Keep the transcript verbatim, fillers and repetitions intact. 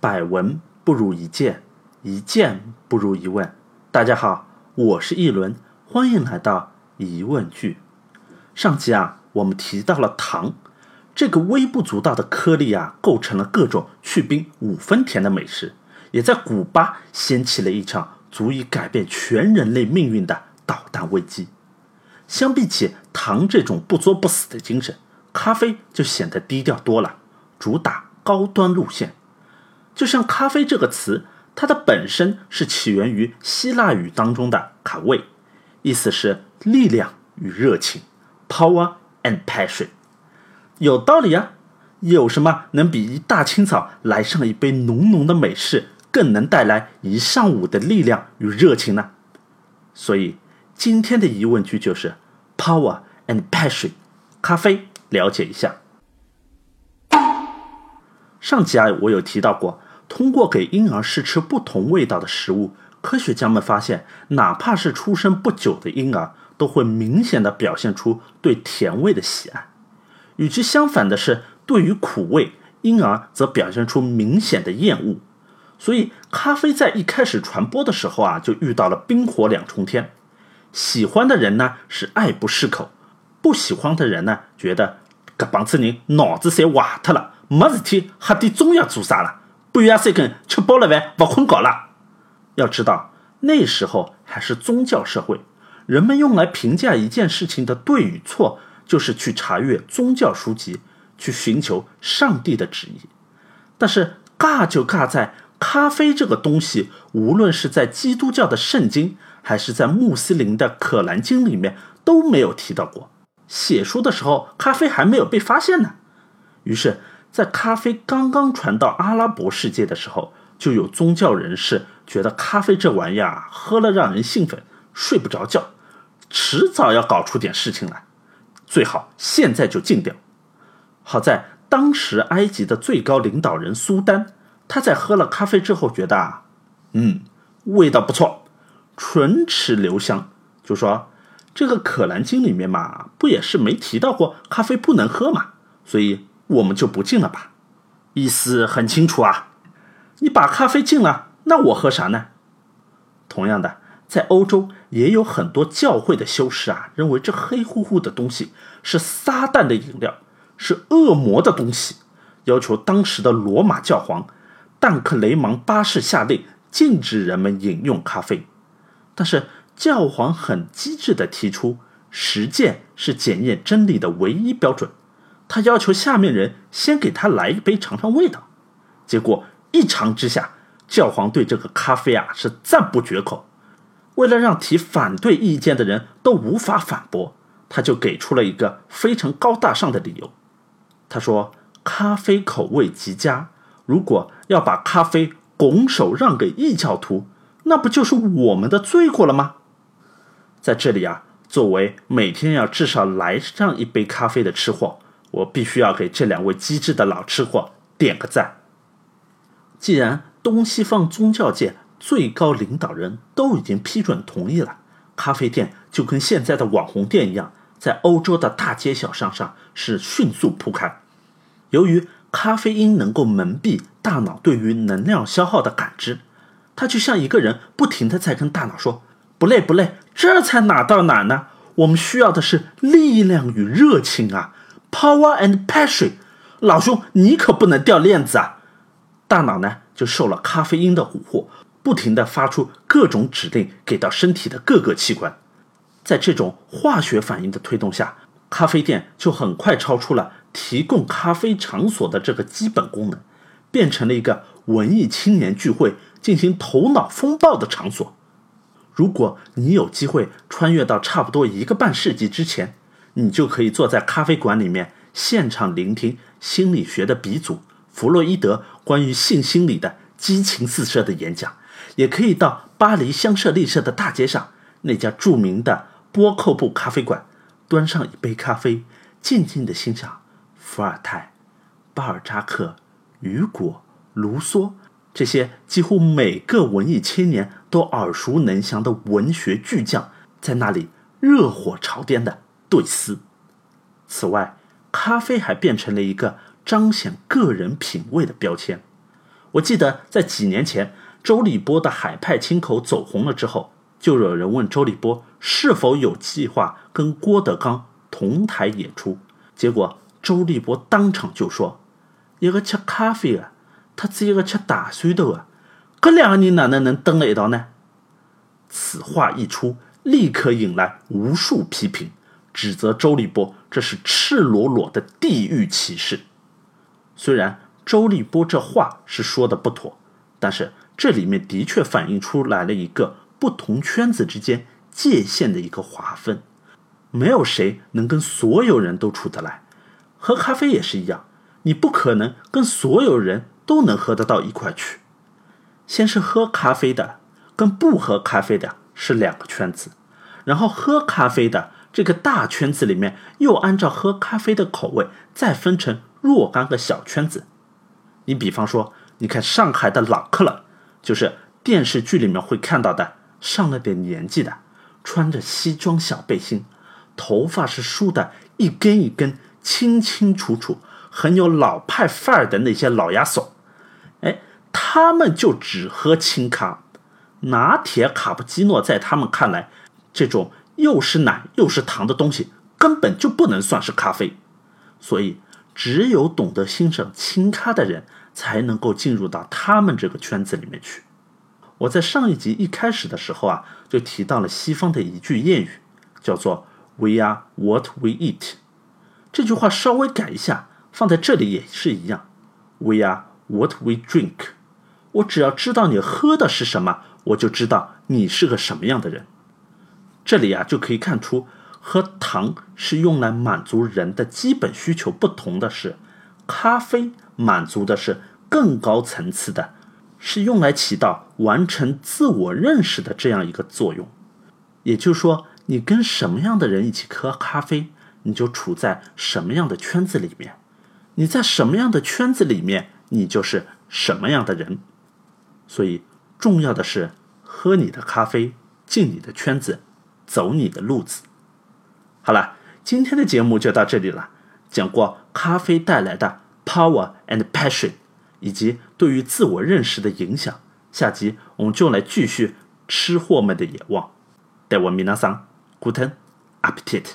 百闻不如一见，一见不如一问。大家好，我是一轮，欢迎来到疑问句。上集啊，我们提到了糖，这个微不足道的颗粒啊，构成了各种去冰五分甜的美食，也在古巴掀起了一场足以改变全人类命运的导弹危机。相比起糖这种不作不死的精神，咖啡就显得低调多了，主打高端路线。就像咖啡这个词，它的本身是起源于希腊语当中的卡位，意思是力量与热情 Power and Passion。 有道理啊，有什么能比一大清早来上一杯浓浓的美式更能带来一上午的力量与热情呢？所以今天的疑问句就是 Power and Passion， 咖啡了解一下。上集啊，我有提到过，通过给婴儿试吃不同味道的食物，科学家们发现，哪怕是出生不久的婴儿，都会明显地表现出对甜味的喜爱。与其相反的是，对于苦味，婴儿则表现出明显的厌恶。所以，咖啡在一开始传播的时候啊，就遇到了冰火两重天。喜欢的人呢，是爱不释口；不喜欢的人呢，觉得搿帮子人脑子侪坏脱了。没事体喝点中药做啥了？半夜三更吃饱了饭不困觉了？要知道那时候还是宗教社会，人们用来评价一件事情的对与错，就是去查阅宗教书籍，去寻求上帝的旨意。但是尬就尬在咖啡这个东西，无论是在基督教的圣经，还是在穆斯林的可兰经里面都没有提到过。写书的时候，咖啡还没有被发现呢。于是。在咖啡刚刚传到阿拉伯世界的时候，就有宗教人士觉得咖啡这玩意儿喝了让人兴奋，睡不着觉，迟早要搞出点事情来，最好现在就禁掉。好在当时埃及的最高领导人苏丹，他在喝了咖啡之后觉得啊，嗯，味道不错，唇齿留香，就说这个可兰经里面嘛，不也是没提到过咖啡不能喝嘛，所以我们就不禁了吧。意思很清楚啊，你把咖啡禁了，那我喝啥呢？同样的，在欧洲也有很多教会的修士啊，认为这黑乎乎的东西是撒旦的饮料，是恶魔的东西，要求当时的罗马教皇但克雷芒八世下令禁止人们饮用咖啡。但是教皇很机智地提出，实践是检验真理的唯一标准，他要求下面人先给他来一杯尝尝味道。结果一尝之下，教皇对这个咖啡啊是赞不绝口。为了让提反对意见的人都无法反驳，他就给出了一个非常高大上的理由。他说咖啡口味极佳，如果要把咖啡拱手让给异教徒，那不就是我们的罪过了吗？在这里啊，作为每天要至少来上一杯咖啡的吃货，我必须要给这两位机智的老吃货点个赞。既然东西方宗教界最高领导人都已经批准同意了，咖啡店就跟现在的网红店一样，在欧洲的大街小巷上是迅速铺开。由于咖啡因能够蒙蔽大脑对于能量消耗的感知，它就像一个人不停地在跟大脑说，不累不累，这才哪到哪呢？我们需要的是力量与热情啊，Power and Passion， 老兄你可不能掉链子啊。大脑呢就受了咖啡因的蛊惑，不停地发出各种指令给到身体的各个器官。在这种化学反应的推动下，咖啡店就很快超出了提供咖啡场所的这个基本功能，变成了一个文艺青年聚会进行头脑风暴的场所。如果你有机会穿越到差不多一个半世纪之前，你就可以坐在咖啡馆里面现场聆听心理学的鼻祖弗洛伊德关于性心理的激情四射的演讲，也可以到巴黎香榭丽舍的大街上那家著名的波寇布咖啡馆，端上一杯咖啡，静静地欣赏伏尔泰、巴尔扎克、雨果、卢梭这些几乎每个文艺青年都耳熟能详的文学巨匠在那里热火朝天的对思。此外，咖啡还变成了一个彰显个人品味的标签。我记得在几年前周立波的海派清口走红了之后，就有人问周立波是否有计划跟郭德纲同台演出，结果周立波当场就说，一个吃咖啡的，他只一个吃大水豆的，这两个人哪能能登了一道呢？此话一出，立刻引来无数批评，指责周立波这是赤裸裸的地域歧视。虽然周立波这话是说的不妥，但是这里面的确反映出来了一个不同圈子之间界限的一个划分，没有谁能跟所有人都处得来。喝咖啡也是一样，你不可能跟所有人都能喝得到一块去。先是喝咖啡的跟不喝咖啡的是两个圈子，然后喝咖啡的这个大圈子里面又按照喝咖啡的口味再分成若干个小圈子。你比方说，你看上海的老克了，就是电视剧里面会看到的上了点年纪的，穿着西装小背心，头发是梳的一根一根清清楚楚，很有老派范儿的那些老亚手，哎，他们就只喝清咖，拿铁卡布奇诺在他们看来，这种又是奶又是糖的东西根本就不能算是咖啡。所以只有懂得欣赏清咖的人才能够进入到他们这个圈子里面去。我在上一集一开始的时候啊，就提到了西方的一句谚语，叫做 We are what we eat。 这句话稍微改一下，放在这里也是一样， We are what we drink。 我只要知道你喝的是什么，我就知道你是个什么样的人。这里啊，就可以看出和糖是用来满足人的基本需求不同的是，咖啡满足的是更高层次的，是用来起到完成自我认识的这样一个作用。也就是说，你跟什么样的人一起喝咖啡，你就处在什么样的圈子里面，你在什么样的圈子里面，你就是什么样的人。所以重要的是喝你的咖啡，进你的圈子，走你的路子。好了，今天的节目就到这里了，讲过咖啡带来的 Power and Passion，以及对于自我认识的影响。下集我们就来继续吃货们的野望。では皆さん、guten Appetit。